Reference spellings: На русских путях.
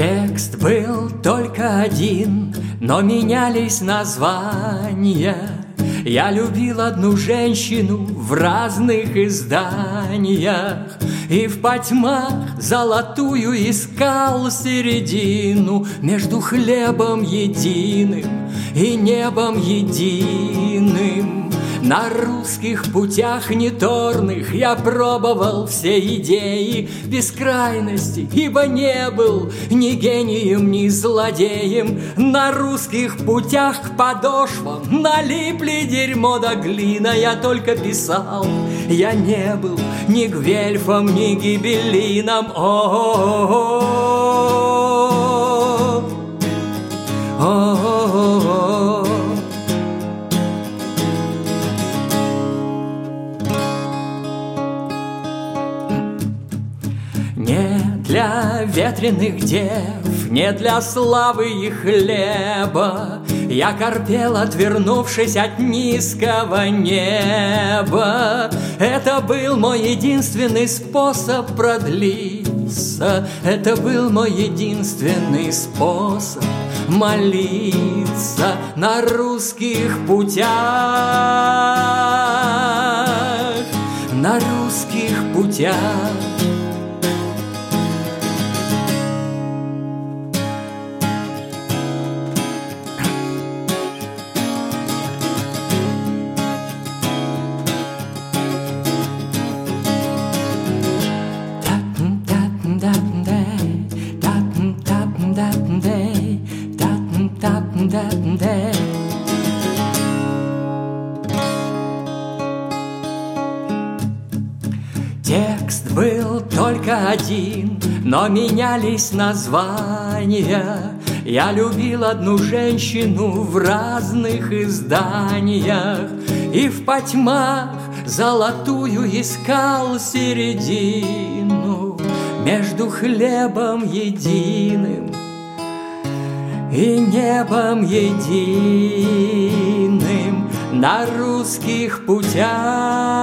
Текст был только один, но менялись названия. Я любил одну женщину в разных изданиях и в потьмах золотую искал середину между хлебом единым и небом единым. На русских путях неторных я пробовал все идеи бескрайности, ибо не был ни гением, ни злодеем. На русских путях к подошвам налипли дерьмо да глина. Я только писал, я не был ни гвельфом, ни гибелином. О-о-о-о-о, о-о-о-о. Для ветреных дев, не для славы и хлеба я корпел, отвернувшись от низкого неба. Это был мой единственный способ продлиться, это был мой единственный способ молиться. На русских путях, на русских путях. Текст был только один, но менялись названия. Я любил одну женщину в разных изданиях и в потьмах золотую искал середину между хлебом единым и небом единым. На русских путях,